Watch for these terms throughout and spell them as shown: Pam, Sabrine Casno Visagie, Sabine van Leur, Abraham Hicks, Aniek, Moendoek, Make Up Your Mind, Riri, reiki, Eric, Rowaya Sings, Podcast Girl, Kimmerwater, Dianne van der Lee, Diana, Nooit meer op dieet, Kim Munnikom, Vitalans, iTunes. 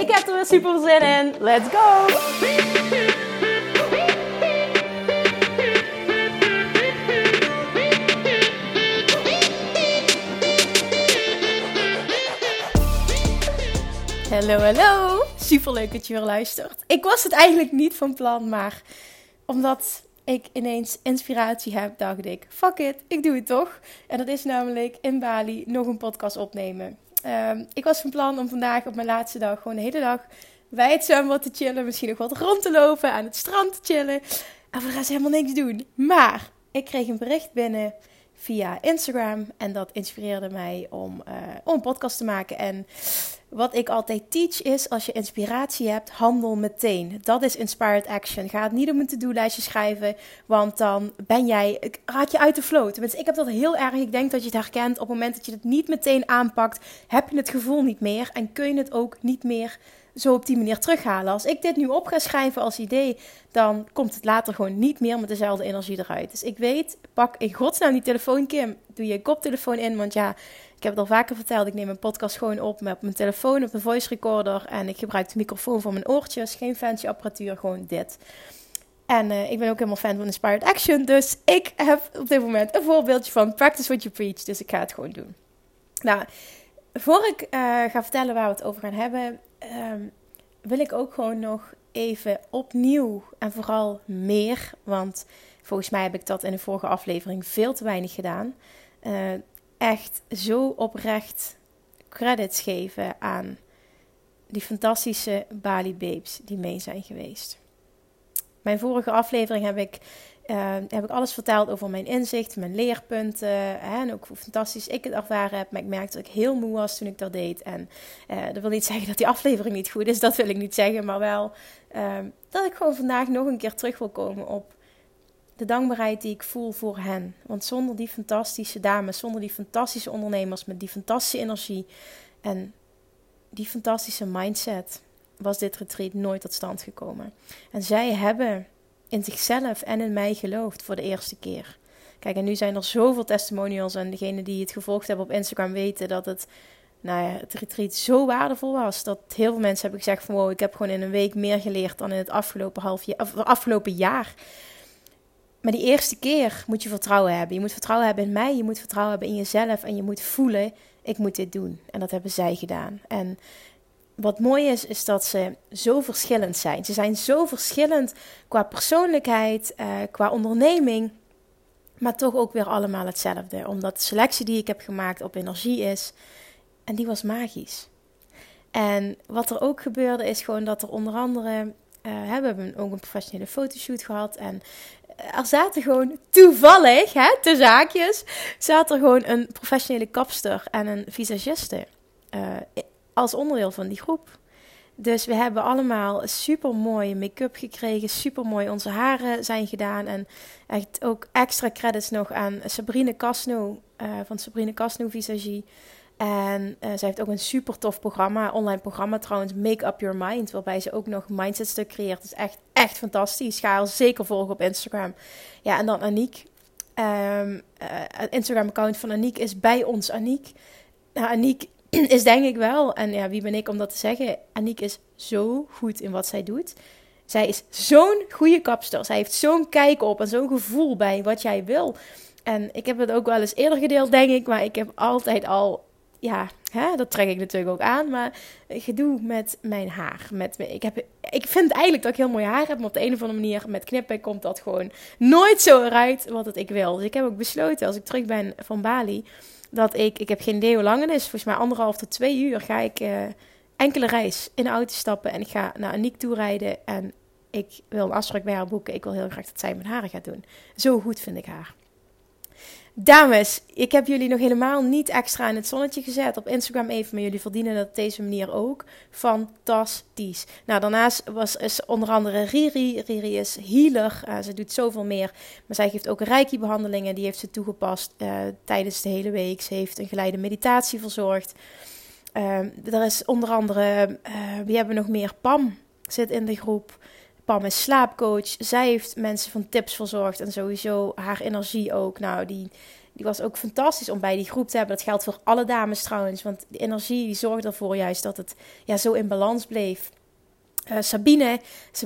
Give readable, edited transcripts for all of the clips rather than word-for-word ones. Ik heb er weer super zin in. Let's go! Hallo, hallo. Super leuk dat je weer luistert. Ik was het eigenlijk niet van plan, maar omdat ik ineens inspiratie heb, dacht ik, fuck it, ik doe het toch. En dat is namelijk in Bali nog een podcast opnemen. Ik was van plan om vandaag op mijn laatste dag gewoon de hele dag wijdzaam wat te chillen. Misschien nog wat rond te lopen, aan het strand te chillen. En voor de rest helemaal niks doen. Maar ik kreeg een bericht binnen via Instagram. En dat inspireerde mij om een podcast te maken. En wat ik altijd teach is, als je inspiratie hebt, handel meteen. Dat is inspired action. Ga het niet op een to-do-lijstje schrijven, want dan raak je uit de flow. Tenminste, ik heb dat heel erg. Ik denk dat je het herkent. Op het moment dat je het niet meteen aanpakt, heb je het gevoel niet meer. En kun je het ook niet meer zo op die manier terughalen. Als ik dit nu op ga schrijven als idee, dan komt het later gewoon niet meer met dezelfde energie eruit. Dus ik weet, pak in godsnaam die telefoon, Kim. Doe je koptelefoon in, want ja, ik heb het al vaker verteld. Ik neem mijn podcast gewoon op met mijn telefoon, op een voice recorder. En ik gebruik de microfoon voor mijn oortjes. Geen fancy apparatuur, gewoon dit. En ik ben ook helemaal fan van Inspired Action. Dus ik heb op dit moment een voorbeeldje van Practice What You Preach. Dus ik ga het gewoon doen. Nou, voor ik ga vertellen waar we het over gaan hebben, wil ik ook gewoon nog even opnieuw en vooral meer, want volgens mij heb ik dat in de vorige aflevering veel te weinig gedaan, echt zo oprecht credits geven aan die fantastische Bali babes die mee zijn geweest. Mijn vorige aflevering heb ik alles verteld over mijn inzicht, mijn leerpunten en ook hoe fantastisch ik het ervaren heb. Maar ik merkte dat ik heel moe was toen ik dat deed. En dat wil niet zeggen dat die aflevering niet goed is, dat wil ik niet zeggen. Maar wel dat ik gewoon vandaag nog een keer terug wil komen op de dankbaarheid die ik voel voor hen. Want zonder die fantastische dames, zonder die fantastische ondernemers met die fantastische energie en die fantastische mindset was dit retreat nooit tot stand gekomen. En zij hebben in zichzelf en in mij geloofd voor de eerste keer. Kijk, en nu zijn er zoveel testimonials. En degenen die het gevolgd hebben op Instagram weten dat het retreat zo waardevol was. Dat heel veel mensen hebben gezegd van wow, ik heb gewoon in een week meer geleerd dan in het afgelopen jaar. Maar die eerste keer moet je vertrouwen hebben. Je moet vertrouwen hebben in mij, je moet vertrouwen hebben in jezelf. En je moet voelen, ik moet dit doen. En dat hebben zij gedaan. En wat mooi is, is dat ze zo verschillend zijn. Ze zijn zo verschillend qua persoonlijkheid, qua onderneming. Maar toch ook weer allemaal hetzelfde. Omdat de selectie die ik heb gemaakt op energie is. En die was magisch. En wat er ook gebeurde is gewoon dat er onder andere we hebben ook een professionele fotoshoot gehad. En er zaten gewoon toevallig, tussen haakjes, zat er gewoon een professionele kapster en een visagiste als onderdeel van die groep. Dus we hebben allemaal super mooie make-up gekregen, super mooi onze haren zijn gedaan. En echt ook extra credits nog aan Sabrine Casno van Sabrine Casno Visagie. En zij heeft ook een super tof programma, online programma trouwens, Make Up Your Mind, waarbij ze ook nog een mindset stuk creëert. Dat is echt fantastisch. Ga haar zeker volgen op Instagram. Ja, en dan Aniek. Het Instagram-account van Aniek is bij ons Aniek. Nou, Aniek is denk ik wel, en ja, wie ben ik om dat te zeggen, Aniek is zo goed in wat zij doet. Zij is zo'n goede kapster. Zij heeft zo'n kijk op en zo'n gevoel bij wat jij wil. En ik heb het ook wel eens eerder gedeeld, denk ik, maar ik heb altijd al, dat trek ik natuurlijk ook aan, maar gedoe met mijn haar. Ik vind eigenlijk dat ik heel mooi haar heb, maar op de een of andere manier met knippen komt dat gewoon nooit zo eruit wat het ik wil. Dus ik heb ook besloten, als ik terug ben van Bali, dat ik heb geen idee hoe lang het is, volgens mij 1,5 tot 2 uur ga ik enkele reis in de auto stappen en ik ga naar Aniek toe rijden en ik wil een afspraak bij haar boeken. Ik wil heel graag dat zij mijn haren gaat doen. Zo goed vind ik haar. Dames, ik heb jullie nog helemaal niet extra in het zonnetje gezet. Op Instagram even, maar jullie verdienen dat op deze manier ook. Fantastisch. Nou, daarnaast is onder andere Riri. Riri is healer. Ze doet zoveel meer. Maar zij geeft ook reiki-behandelingen. Die heeft ze toegepast tijdens de hele week. Ze heeft een geleide meditatie verzorgd. Er is onder andere, wie hebben we nog meer? Pam zit in de groep. Pam is slaapcoach. Zij heeft mensen van tips verzorgd en sowieso haar energie ook. Nou, die was ook fantastisch om bij die groep te hebben. Dat geldt voor alle dames trouwens, want die energie die zorgde ervoor juist dat het zo in balans bleef. Sabine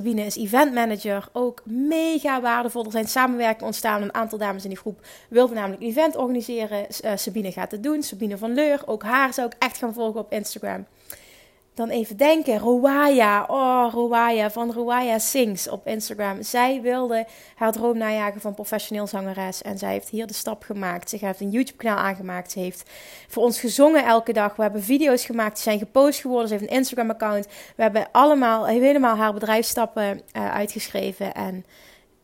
is eventmanager, ook mega waardevol. Er zijn samenwerkingen ontstaan, een aantal dames in die groep wilden namelijk een event organiseren. Sabine gaat het doen, Sabine van Leur, ook haar zou ik echt gaan volgen op Instagram. Dan even denken, Rowaya van Rowaya Sings op Instagram. Zij wilde haar droom najagen van professioneel zangeres en zij heeft hier de stap gemaakt. Ze heeft een YouTube-kanaal aangemaakt, ze heeft voor ons gezongen elke dag. We hebben video's gemaakt, ze zijn gepost geworden, ze heeft een Instagram-account. We hebben helemaal haar bedrijfsstappen uitgeschreven en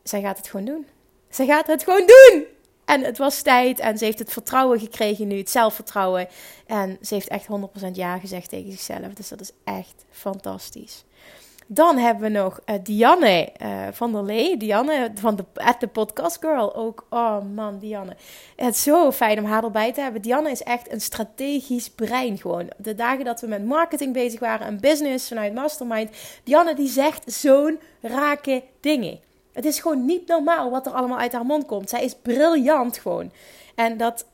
zij gaat het gewoon doen. Zij gaat het gewoon doen! En het was tijd en ze heeft het vertrouwen gekregen nu, het zelfvertrouwen. En ze heeft echt 100% ja gezegd tegen zichzelf. Dus dat is echt fantastisch. Dan hebben we nog Dianne van der Lee. Dianne van de Podcast Girl ook. Oh man, Dianne. Het is zo fijn om haar erbij te hebben. Dianne is echt een strategisch brein gewoon. De dagen dat we met marketing bezig waren en business vanuit Mastermind. Dianne die zegt zo'n rake dingen. Het is gewoon niet normaal wat er allemaal uit haar mond komt. Zij is briljant gewoon. En dat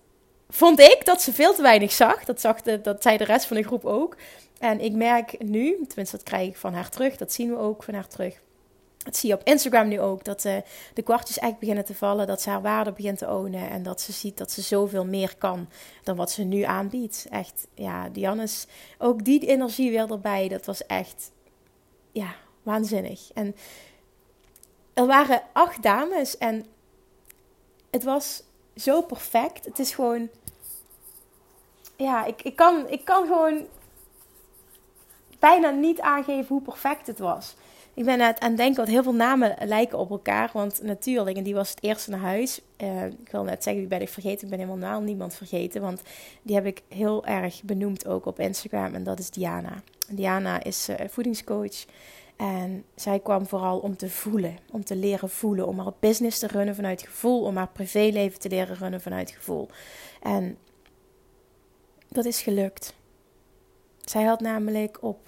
vond ik dat ze veel te weinig zag. Dat zei de rest van de groep ook. En ik merk nu, tenminste dat krijg ik van haar terug. Dat zien we ook van haar terug. Dat zie je op Instagram nu ook. Dat de kwartjes echt beginnen te vallen. Dat ze haar waarde begint te ownen. En dat ze ziet dat ze zoveel meer kan dan wat ze nu aanbiedt. Echt, ja, Dianne's. Ook die energie weer erbij. Dat was echt, ja, waanzinnig. En er waren 8 dames en het was zo perfect. Het is gewoon, ja, ik kan gewoon bijna niet aangeven hoe perfect het was. Ik ben aan het denken, want heel veel namen lijken op elkaar. Want natuurlijk, en die was het eerste naar huis. Ik wil net zeggen, wie ben ik vergeten? Ik ben helemaal niemand vergeten. Want die heb ik heel erg benoemd ook op Instagram. En dat is Diana. Diana is voedingscoach. En zij kwam vooral om te voelen, om te leren voelen, om haar business te runnen vanuit gevoel, om haar privéleven te leren runnen vanuit gevoel. En dat is gelukt. Zij had namelijk op,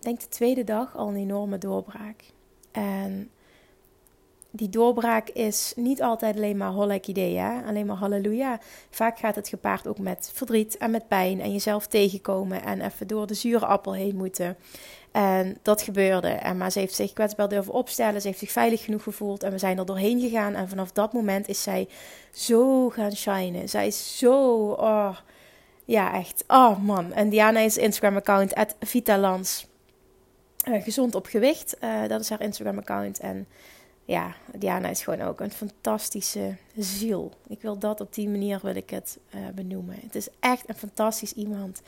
ik denk de 2e dag, al een enorme doorbraak. En die doorbraak is niet altijd alleen maar hollek idee, hè? Alleen maar halleluja. Vaak gaat het gepaard ook met verdriet en met pijn en jezelf tegenkomen en even door de zure appel heen moeten. En dat gebeurde. Maar ze heeft zich kwetsbaar durven opstellen. Ze heeft zich veilig genoeg gevoeld. En we zijn er doorheen gegaan. En vanaf dat moment is zij zo gaan shinen. Zij is zo... Oh, ja, echt. Oh, man. En Diana is Instagram-account @Vitalans. Gezond op gewicht. Dat is haar Instagram-account. En ja, Diana is gewoon ook een fantastische ziel. Ik wil dat op die manier benoemen. Het is echt een fantastisch iemand.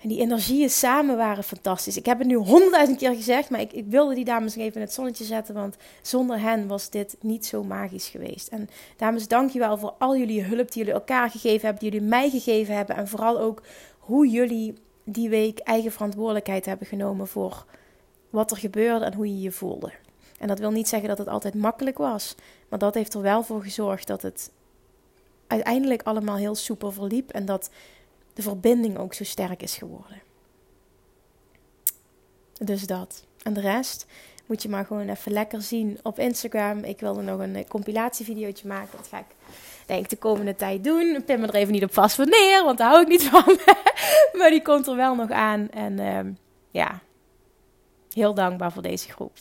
En die energieën samen waren fantastisch. Ik heb het nu 100.000 keer gezegd, maar ik wilde die dames nog even in het zonnetje zetten, want zonder hen was dit niet zo magisch geweest. En dames, dankjewel voor al jullie hulp die jullie elkaar gegeven hebben, die jullie mij gegeven hebben. En vooral ook hoe jullie die week eigen verantwoordelijkheid hebben genomen voor wat er gebeurde en hoe je je voelde. En dat wil niet zeggen dat het altijd makkelijk was, maar dat heeft er wel voor gezorgd dat het uiteindelijk allemaal heel soepel verliep en dat de verbinding ook zo sterk is geworden. Dus dat. En de rest moet je maar gewoon even lekker zien op Instagram. Ik wilde nog een compilatievideootje maken. Dat ga ik denk de komende tijd doen. Ik pin me er even niet op vast van neer, want daar hou ik niet van. Maar die komt er wel nog aan. En ja, heel dankbaar voor deze groep.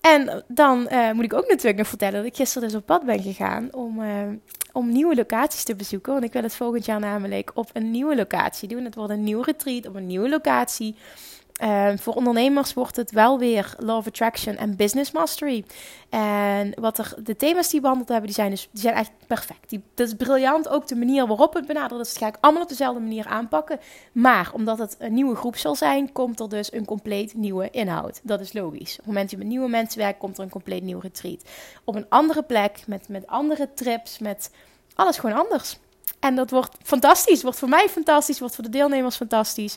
En dan moet ik ook natuurlijk nog vertellen dat ik gisteren dus op pad ben gegaan om nieuwe locaties te bezoeken. Want ik wil het volgend jaar namelijk op een nieuwe locatie doen. Het wordt een nieuw retreat op een nieuwe locatie. Voor ondernemers wordt het wel weer Law of Attraction en Business Mastery. En de thema's die we behandeld hebben, die zijn echt perfect. Dat is briljant, ook de manier waarop het benaderd is. Dat ga ik allemaal op dezelfde manier aanpakken. Maar omdat het een nieuwe groep zal zijn, komt er dus een compleet nieuwe inhoud. Dat is logisch. Op het moment dat je met nieuwe mensen werkt, komt er een compleet nieuw retreat. Op een andere plek, met andere trips, met alles gewoon anders. En dat wordt fantastisch. Wordt voor mij fantastisch. Wordt voor de deelnemers fantastisch.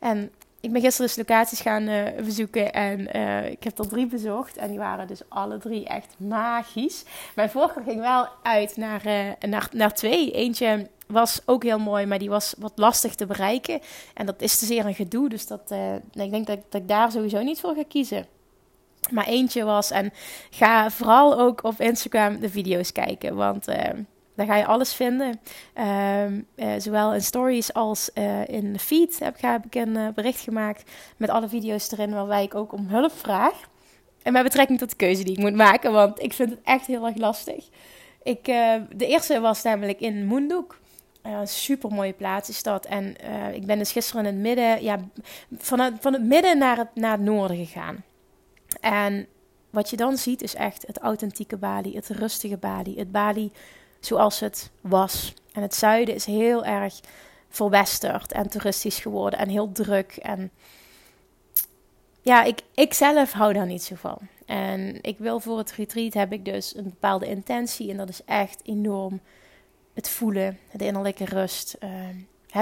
En ik ben gisteren dus locaties gaan bezoeken. En ik heb er 3 bezocht. En die waren dus alle 3 echt magisch. Mijn voorkeur ging wel uit naar 2. Eentje was ook heel mooi, maar die was wat lastig te bereiken. En dat is te zeer een gedoe. Dus ik denk dat ik daar sowieso niet voor ga kiezen. Maar eentje was, en ga vooral ook op Instagram de video's kijken. Want daar ga je alles vinden. Zowel in stories als in de feed heb ik een bericht gemaakt met alle video's erin waarbij ik ook om hulp vraag. En met betrekking tot de keuze die ik moet maken, want ik vind het echt heel erg lastig. De eerste was namelijk in Moendoek. Super mooie plaats is dat. En ik ben dus gisteren in het midden, van het midden naar het noorden gegaan. En wat je dan ziet is echt het authentieke Bali, het rustige Bali, het Bali zoals het was. En het zuiden is heel erg verwesterd en toeristisch geworden en heel druk. En ja, ik zelf hou daar niet zo van. En ik wil voor het retreat, heb ik dus een bepaalde intentie en dat is echt enorm het voelen, de innerlijke rust.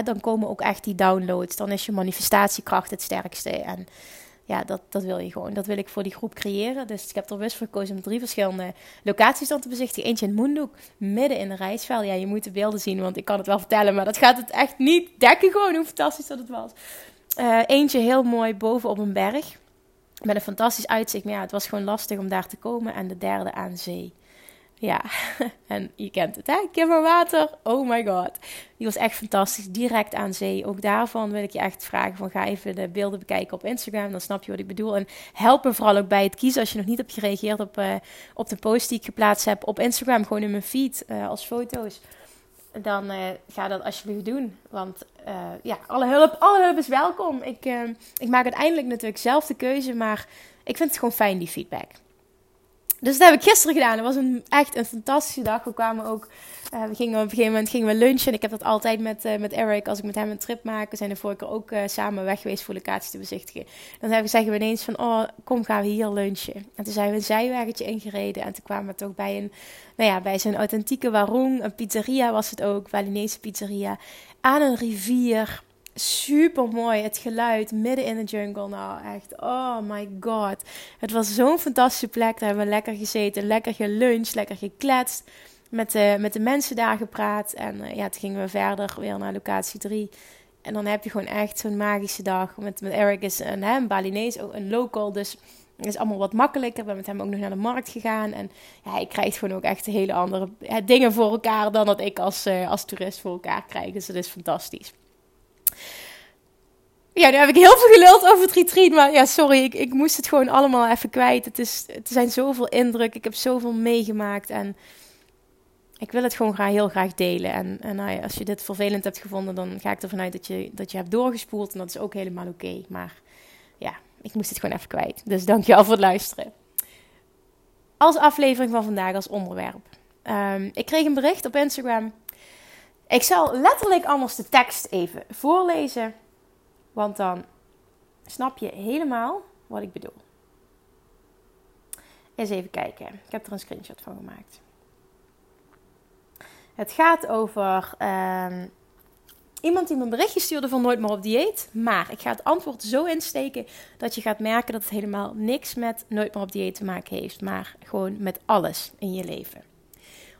Dan komen ook echt die downloads, dan is je manifestatiekracht het sterkste en... Ja, dat wil je gewoon. Dat wil ik voor die groep creëren. Dus ik heb er best voor gekozen om 3 verschillende locaties dan te bezichtigen. Eentje in Moendoek, midden in de Rijsveld. Ja, je moet de beelden zien, want ik kan het wel vertellen. Maar dat gaat het echt niet dekken gewoon, hoe fantastisch dat het was. Eentje heel mooi boven op een berg. Met een fantastisch uitzicht. Maar ja, het was gewoon lastig om daar te komen. En de derde aan zee. Ja, en je kent het, hè? Kimmerwater, oh my god. Die was echt fantastisch, direct aan zee. Ook daarvan wil ik je echt vragen van ga even de beelden bekijken op Instagram, dan snap je wat ik bedoel. En help me vooral ook bij het kiezen als je nog niet hebt gereageerd op de post die ik geplaatst heb op Instagram. Gewoon in mijn feed als foto's. Dan ga dat alsjeblieft doen. Want alle hulp is welkom. Ik maak uiteindelijk natuurlijk zelf de keuze, maar ik vind het gewoon fijn die feedback. Dus dat heb ik gisteren gedaan. Het was echt een fantastische dag. We kwamen ook, we gingen op een gegeven moment lunchen. En ik heb dat altijd met Eric, als ik met hem een trip maak. We zijn de vorige keer ook samen weg geweest voor locaties te bezichtigen. Dan zeggen we ineens van, oh, kom, gaan we hier lunchen. En toen zijn we een zijwegentje ingereden. En toen kwamen we toch bij bij zijn authentieke warung. Een pizzeria was het ook, Balinese pizzeria. Aan een rivier. Super mooi, het geluid midden in de jungle. Nou, echt, oh my god. Het was zo'n fantastische plek. Daar hebben we lekker gezeten, lekker geluncht, lekker gekletst. Met de mensen daar gepraat. En toen gingen we verder weer naar locatie 3. En dan heb je gewoon echt zo'n magische dag. Met Eric is een Balinees, ook een local. Dus het is allemaal wat makkelijker. Ik ben met hem ook nog naar de markt gegaan. En ja, hij krijgt gewoon ook echt hele andere dingen voor elkaar dan dat ik als toerist voor elkaar krijg. Dus dat is fantastisch. Ja, nu heb ik heel veel geluld over het retreat, maar ja, sorry, ik moest het gewoon allemaal even kwijt. Het zijn zoveel indrukken, ik heb zoveel meegemaakt en ik wil het gewoon heel graag delen. En nou ja, als je dit vervelend hebt gevonden, dan ga ik ervan uit dat je hebt doorgespoeld en dat is ook helemaal oké. Maar ja, ik moest het gewoon even kwijt, dus dankjewel voor het luisteren. Als aflevering van vandaag, als onderwerp. Ik kreeg een bericht op Instagram. Ik zal letterlijk anders de tekst even voorlezen, want dan snap je helemaal wat ik bedoel. Eens even kijken. Ik heb er een screenshot van gemaakt. Het gaat over iemand die me een berichtje stuurde van Nooit meer op dieet. Maar ik ga het antwoord zo insteken dat je gaat merken dat het helemaal niks met Nooit meer op dieet te maken heeft. Maar gewoon met alles in je leven.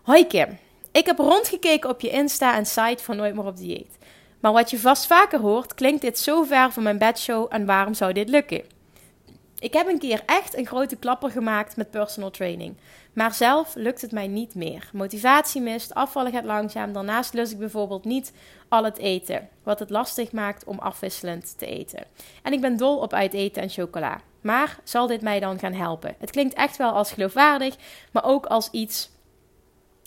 Hoi Kim. Ik heb rondgekeken op je Insta en site van Nooit meer op dieet. Maar wat je vast vaker hoort, klinkt dit zo ver van mijn bedshow en waarom zou dit lukken? Ik heb een keer echt een grote klapper gemaakt met personal training. Maar zelf lukt het mij niet meer. Motivatie mist, afvallen gaat langzaam. Daarnaast lust ik bijvoorbeeld niet al het eten. Wat het lastig maakt om afwisselend te eten. En ik ben dol op uit eten en chocola. Maar zal dit mij dan gaan helpen? Het klinkt echt wel als geloofwaardig, maar ook als iets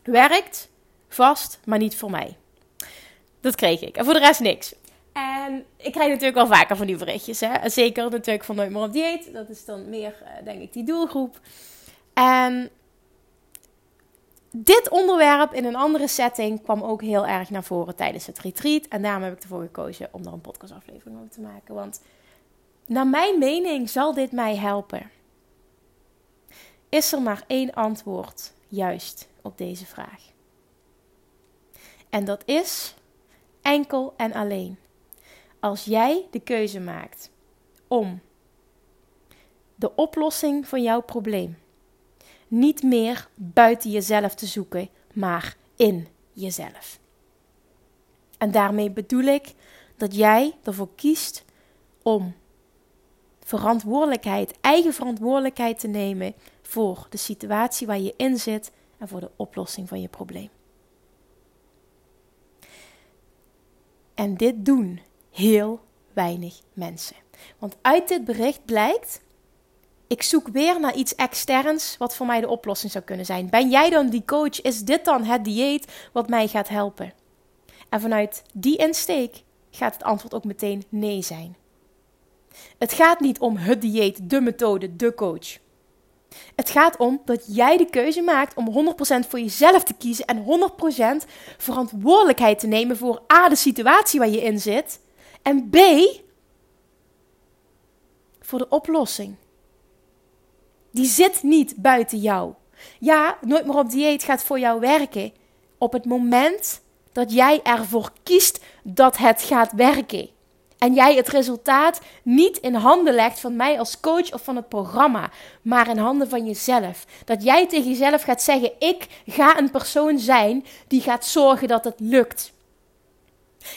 werkt... Vast, maar niet voor mij. Dat kreeg ik. En voor de rest niks. En ik krijg natuurlijk wel vaker van die berichtjes. Hè? Zeker natuurlijk van Nooit meer op dieet. Dat is dan meer, denk ik, die doelgroep. En dit onderwerp in een andere setting kwam ook heel erg naar voren tijdens het retreat. En daarom heb ik ervoor gekozen om daar een podcastaflevering over te maken. Want naar mijn mening zal dit mij helpen. Is er maar één antwoord juist op deze vraag? En dat is enkel en alleen als jij de keuze maakt om de oplossing van jouw probleem niet meer buiten jezelf te zoeken, maar in jezelf. En daarmee bedoel ik dat jij ervoor kiest om eigen verantwoordelijkheid te nemen voor de situatie waar je in zit en voor de oplossing van je probleem. En dit doen heel weinig mensen. Want uit dit bericht blijkt, ik zoek weer naar iets externs wat voor mij de oplossing zou kunnen zijn. Ben jij dan die coach? Is dit dan het dieet wat mij gaat helpen? En vanuit die insteek gaat het antwoord ook meteen nee zijn. Het gaat niet om het dieet, de methode, de coach. Het gaat om dat jij de keuze maakt om 100% voor jezelf te kiezen en 100% verantwoordelijkheid te nemen voor A, de situatie waar je in zit, en B, voor de oplossing. Die zit niet buiten jou. Ja, Nooit meer op dieet gaat voor jou werken op het moment dat jij ervoor kiest dat het gaat werken. En jij het resultaat niet in handen legt van mij als coach of van het programma, maar in handen van jezelf. Dat jij tegen jezelf gaat zeggen, ik ga een persoon zijn die gaat zorgen dat het lukt.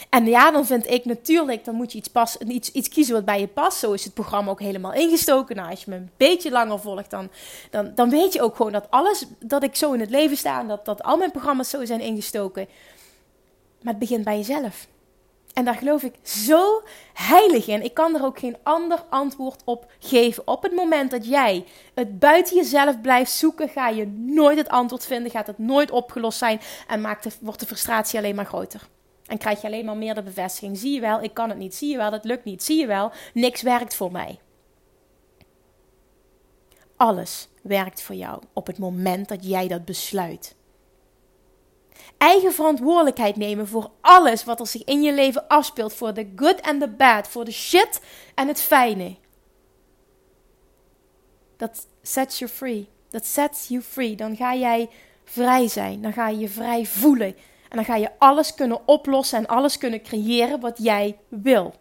En ja, dan vind ik natuurlijk, dan moet je iets kiezen wat bij je past. Zo is het programma ook helemaal ingestoken. Nou, als je me een beetje langer volgt, dan weet je ook gewoon dat alles, dat ik zo in het leven sta en dat al mijn programma's zo zijn ingestoken. Maar het begint bij jezelf. En daar geloof ik zo heilig in. Ik kan er ook geen ander antwoord op geven. Op het moment dat jij het buiten jezelf blijft zoeken, ga je nooit het antwoord vinden, gaat het nooit opgelost zijn en wordt de frustratie alleen maar groter. En krijg je alleen maar meer de bevestiging. Zie je wel, ik kan het niet. Zie je wel, dat lukt niet. Zie je wel, niks werkt voor mij. Alles werkt voor jou op het moment dat jij dat besluit. Eigen verantwoordelijkheid nemen voor alles wat er zich in je leven afspeelt. Voor de good en de bad. Voor de shit en het fijne. Dat sets you free. Dat sets you free. Dan ga jij vrij zijn. Dan ga je je vrij voelen. En dan ga je alles kunnen oplossen en alles kunnen creëren wat jij wil.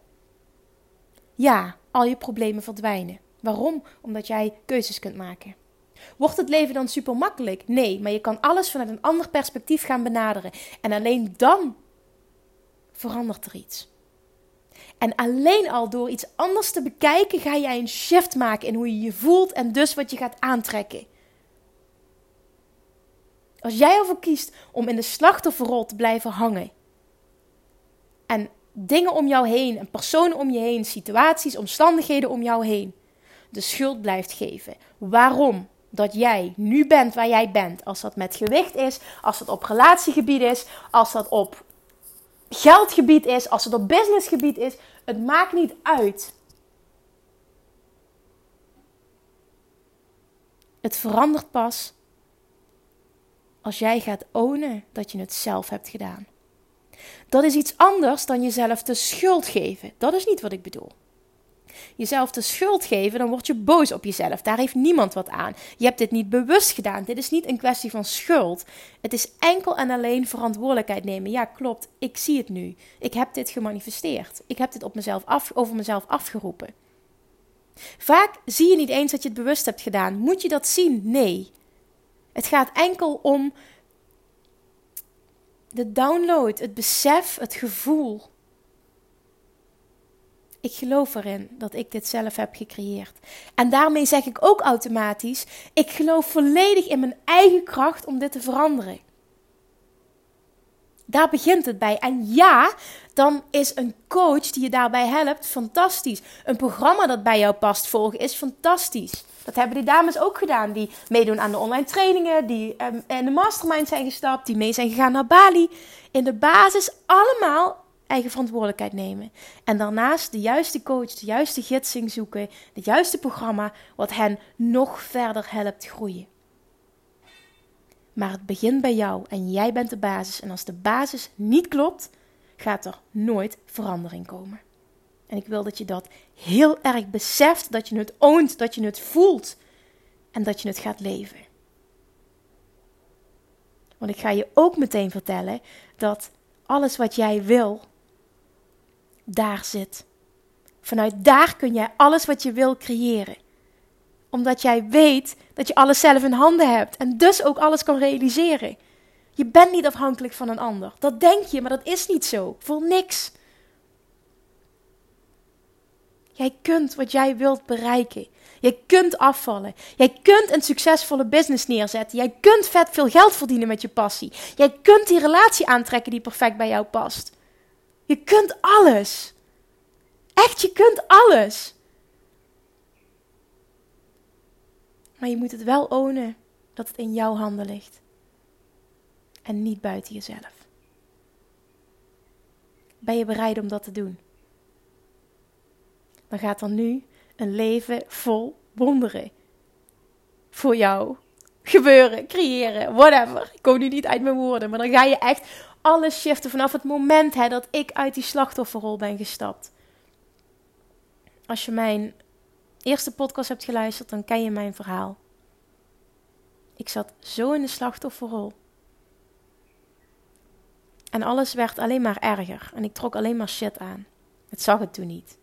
Ja, al je problemen verdwijnen. Waarom? Omdat jij keuzes kunt maken. Wordt het leven dan super makkelijk? Nee, maar je kan alles vanuit een ander perspectief gaan benaderen. En alleen dan verandert er iets. En alleen al door iets anders te bekijken ga jij een shift maken in hoe je je voelt en dus wat je gaat aantrekken. Als jij ervoor kiest om in de slachtofferrol te blijven hangen en dingen om jou heen en personen om je heen, situaties, omstandigheden om jou heen, de schuld blijft geven. Waarom? Dat jij nu bent waar jij bent. Als dat met gewicht is, als dat op relatiegebied is, als dat op geldgebied is, als dat op businessgebied is. Het maakt niet uit. Het verandert pas als jij gaat ownen dat je het zelf hebt gedaan. Dat is iets anders dan jezelf de schuld geven. Dat is niet wat ik bedoel. Jezelf de schuld geven, dan word je boos op jezelf. Daar heeft niemand wat aan. Je hebt dit niet bewust gedaan. Dit is niet een kwestie van schuld. Het is enkel en alleen verantwoordelijkheid nemen. Ja, klopt. Ik zie het nu. Ik heb dit gemanifesteerd. Ik heb dit op mezelf over mezelf afgeroepen. Vaak zie je niet eens dat je het bewust hebt gedaan. Moet je dat zien? Nee. Het gaat enkel om de download, het besef, het gevoel. Ik geloof erin dat ik dit zelf heb gecreëerd. En daarmee zeg ik ook automatisch, ik geloof volledig in mijn eigen kracht om dit te veranderen. Daar begint het bij. En ja, dan is een coach die je daarbij helpt fantastisch. Een programma dat bij jou past volgen is fantastisch. Dat hebben die dames ook gedaan. Die meedoen aan de online trainingen, die in de mastermind zijn gestapt, die mee zijn gegaan naar Bali. In de basis allemaal eigen verantwoordelijkheid nemen. En daarnaast de juiste coach, de juiste gidsing zoeken, het juiste programma wat hen nog verder helpt groeien. Maar het begint bij jou en jij bent de basis. En als de basis niet klopt, gaat er nooit verandering komen. En ik wil dat je dat heel erg beseft, dat je het oont, dat je het voelt en dat je het gaat leven. Want ik ga je ook meteen vertellen dat alles wat jij wil, daar zit. Vanuit daar kun jij alles wat je wil creëren. Omdat jij weet dat je alles zelf in handen hebt. En dus ook alles kan realiseren. Je bent niet afhankelijk van een ander. Dat denk je, maar dat is niet zo. Voor niks. Jij kunt wat jij wilt bereiken. Jij kunt afvallen. Jij kunt een succesvolle business neerzetten. Jij kunt vet veel geld verdienen met je passie. Jij kunt die relatie aantrekken die perfect bij jou past. Je kunt alles. Echt, je kunt alles. Maar je moet het wel ownen dat het in jouw handen ligt. En niet buiten jezelf. Ben je bereid om dat te doen? Dan gaat er nu een leven vol wonderen voor jou gebeuren, creëren, whatever. Ik kom nu niet uit mijn woorden, maar dan ga je echt alles shiften vanaf het moment dat ik uit die slachtofferrol ben gestapt. Als je mijn eerste podcast hebt geluisterd, dan ken je mijn verhaal. Ik zat zo in de slachtofferrol. En alles werd alleen maar erger. En ik trok alleen maar shit aan. Het zag het toen niet.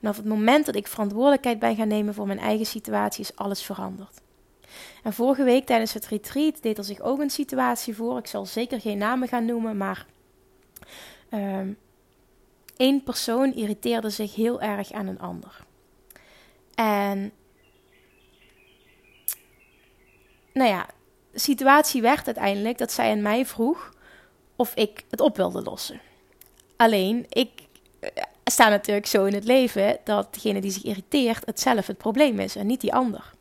En op het moment dat ik verantwoordelijkheid ben gaan nemen voor mijn eigen situatie, is alles veranderd. En vorige week tijdens het retreat deed er zich ook een situatie voor. Ik zal zeker geen namen gaan noemen, maar één persoon irriteerde zich heel erg aan een ander. En nou ja, de situatie werd uiteindelijk dat zij aan mij vroeg of ik het op wilde lossen. Alleen, ik sta natuurlijk zo in het leven dat degene die zich irriteert het zelf het probleem is en niet die ander.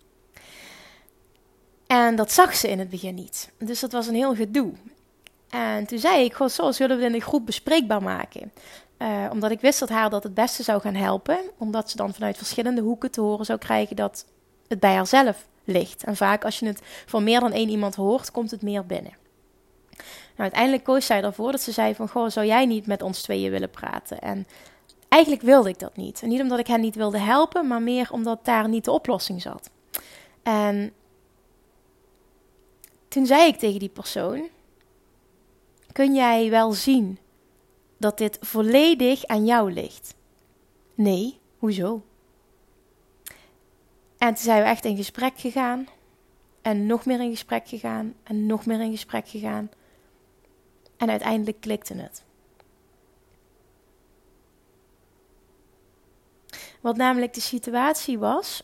En dat zag ze in het begin niet. Dus dat was een heel gedoe. En toen zei ik, zo zullen we het in de groep bespreekbaar maken. Omdat ik wist dat haar dat het beste zou gaan helpen. Omdat ze dan vanuit verschillende hoeken te horen zou krijgen dat het bij haarzelf ligt. En vaak als je het van meer dan één iemand hoort, komt het meer binnen. Nou, uiteindelijk koos zij ervoor dat ze zei van, zou jij niet met ons tweeën willen praten? En eigenlijk wilde ik dat niet. En niet omdat ik hen niet wilde helpen, maar meer omdat daar niet de oplossing zat. En toen zei ik tegen die persoon, kun jij wel zien dat dit volledig aan jou ligt? Nee, hoezo? En toen zijn we echt in gesprek gegaan. En nog meer in gesprek gegaan. En nog meer in gesprek gegaan. En uiteindelijk klikte het. Wat namelijk de situatie was,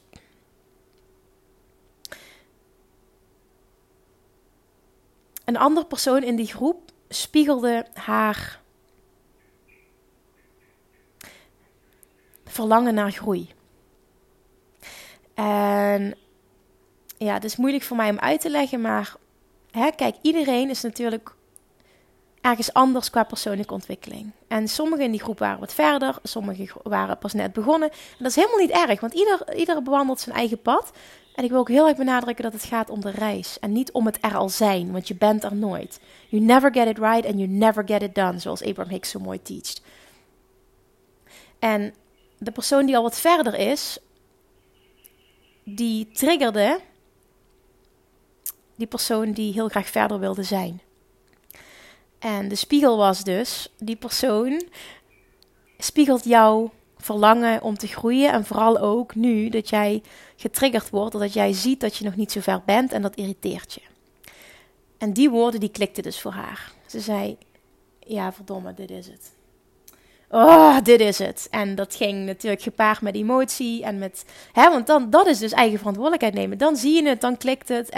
een andere persoon in die groep spiegelde haar verlangen naar groei. En ja, het is moeilijk voor mij om uit te leggen, maar kijk, iedereen is natuurlijk ergens anders qua persoonlijke ontwikkeling. En sommigen in die groep waren wat verder, sommigen waren pas net begonnen. En dat is helemaal niet erg, want ieder bewandelt zijn eigen pad. En ik wil ook heel erg benadrukken dat het gaat om de reis en niet om het er al zijn, want je bent er nooit. You never get it right and you never get it done, zoals Abraham Hicks zo mooi teacht. En de persoon die al wat verder is, die triggerde die persoon die heel graag verder wilde zijn. En de spiegel was dus, die persoon spiegelt jouw verlangen om te groeien. En vooral ook nu dat jij getriggerd wordt, dat jij ziet dat je nog niet zo ver bent en dat irriteert je. En die woorden, die klikten dus voor haar. Ze zei, ja verdomme, dit is het. Oh, dit is het. En dat ging natuurlijk gepaard met emotie en met, want dan, dat is dus eigen verantwoordelijkheid nemen. Dan zie je het, dan klikt het.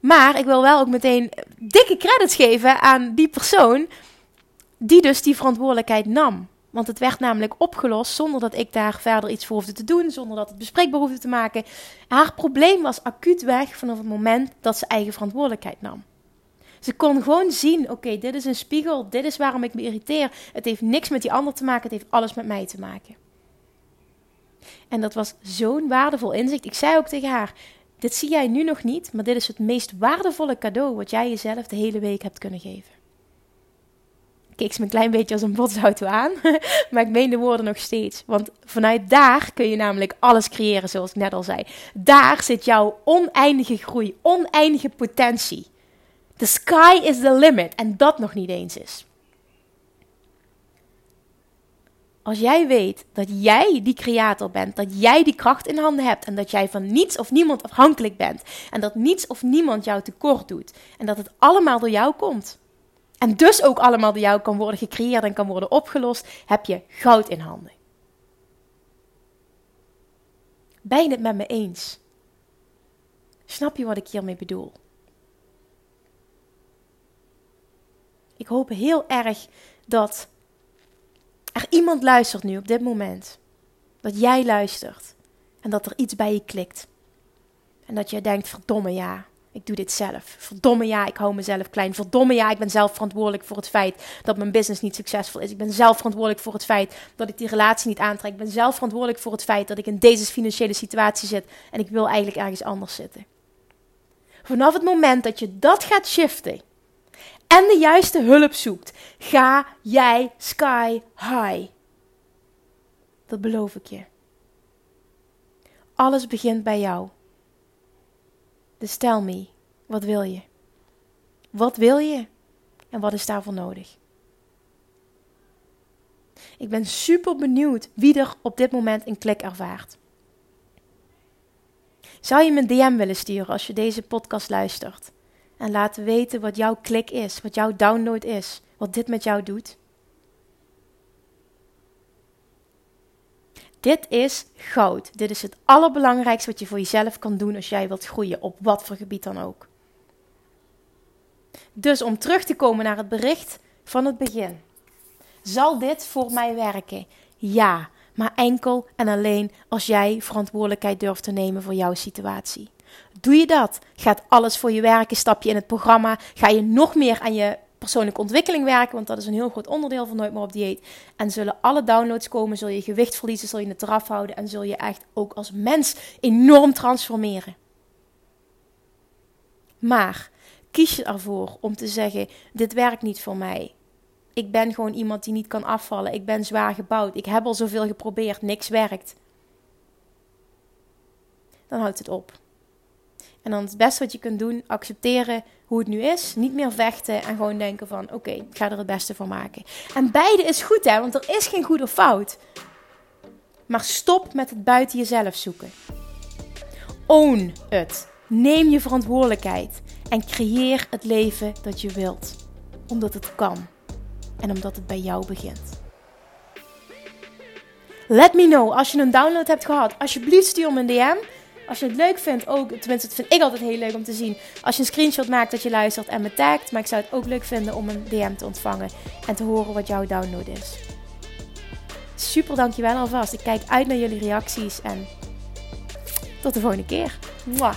Maar ik wil wel ook meteen dikke credits geven aan die persoon die dus die verantwoordelijkheid nam. Want het werd namelijk opgelost zonder dat ik daar verder iets voor hoefde te doen, zonder dat het bespreekbaar hoefde te maken. Haar probleem was acuut weg vanaf het moment dat ze eigen verantwoordelijkheid nam. Ze kon gewoon zien, oké, dit is een spiegel, dit is waarom ik me irriteer. Het heeft niks met die ander te maken, het heeft alles met mij te maken. En dat was zo'n waardevol inzicht. Ik zei ook tegen haar, dit zie jij nu nog niet, maar dit is het meest waardevolle cadeau wat jij jezelf de hele week hebt kunnen geven. Ik keek ze me een klein beetje als een botsauto aan, maar ik meen de woorden nog steeds. Want vanuit daar kun je namelijk alles creëren, zoals ik net al zei. Daar zit jouw oneindige groei, oneindige potentie. The sky is the limit. En dat nog niet eens is. Als jij weet dat jij die creator bent, dat jij die kracht in handen hebt en dat jij van niets of niemand afhankelijk bent en dat niets of niemand jou tekort doet en dat het allemaal door jou komt en dus ook allemaal door jou kan worden gecreëerd en kan worden opgelost, heb je goud in handen. Ben je het met me eens? Snap je wat ik hiermee bedoel? Ik hoop heel erg dat er iemand luistert nu op dit moment. Dat jij luistert. En dat er iets bij je klikt. En dat je denkt, verdomme ja, ik doe dit zelf. Verdomme ja, ik hou mezelf klein. Verdomme ja, ik ben zelf verantwoordelijk voor het feit dat mijn business niet succesvol is. Ik ben zelf verantwoordelijk voor het feit dat ik die relatie niet aantrek. Ik ben zelf verantwoordelijk voor het feit dat ik in deze financiële situatie zit. En ik wil eigenlijk ergens anders zitten. Vanaf het moment dat je dat gaat shiften en de juiste hulp zoekt, ga jij sky high. Dat beloof ik je. Alles begint bij jou. Dus tell me, wat wil je? Wat wil je? En wat is daarvoor nodig? Ik ben super benieuwd wie er op dit moment een klik ervaart. Zou je me een DM willen sturen als je deze podcast luistert? En laten weten wat jouw klik is, wat jouw download is, wat dit met jou doet. Dit is goud. Dit is het allerbelangrijkste wat je voor jezelf kan doen als jij wilt groeien, op wat voor gebied dan ook. Dus om terug te komen naar het bericht van het begin. Zal dit voor mij werken? Ja, maar enkel en alleen als jij verantwoordelijkheid durft te nemen voor jouw situatie. Doe je dat? Gaat alles voor je werken? Stap je in het programma? Ga je nog meer aan je persoonlijke ontwikkeling werken? Want dat is een heel groot onderdeel van Nooit meer op dieet. En zullen alle downloads komen? Zul je gewicht verliezen? Zul je het eraf houden? En zul je echt ook als mens enorm transformeren? Maar kies je ervoor om te zeggen, dit werkt niet voor mij. Ik ben gewoon iemand die niet kan afvallen. Ik ben zwaar gebouwd. Ik heb al zoveel geprobeerd. Niks werkt. Dan houdt het op. En dan het beste wat je kunt doen, accepteren hoe het nu is. Niet meer vechten en gewoon denken van, oké, ik ga er het beste van maken. En beide is goed hè, want er is geen goed of fout. Maar stop met het buiten jezelf zoeken. Own het. Neem je verantwoordelijkheid. En creëer het leven dat je wilt. Omdat het kan. En omdat het bij jou begint. Let me know als je een download hebt gehad. Alsjeblieft stuur me een DM. Als je het leuk vindt ook, tenminste dat vind ik altijd heel leuk om te zien. Als je een screenshot maakt dat je luistert en me tagt. Maar ik zou het ook leuk vinden om een DM te ontvangen. En te horen wat jouw download is. Super, dankjewel alvast. Ik kijk uit naar jullie reacties. En tot de volgende keer. Mwah.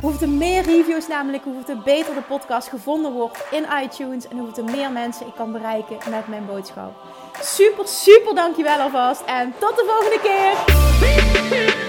Hoeveel er meer reviews namelijk, hoeveel er beter de podcast gevonden wordt in iTunes. En hoeveel er meer mensen ik kan bereiken met mijn boodschap. Super, super dankjewel alvast. En tot de volgende keer.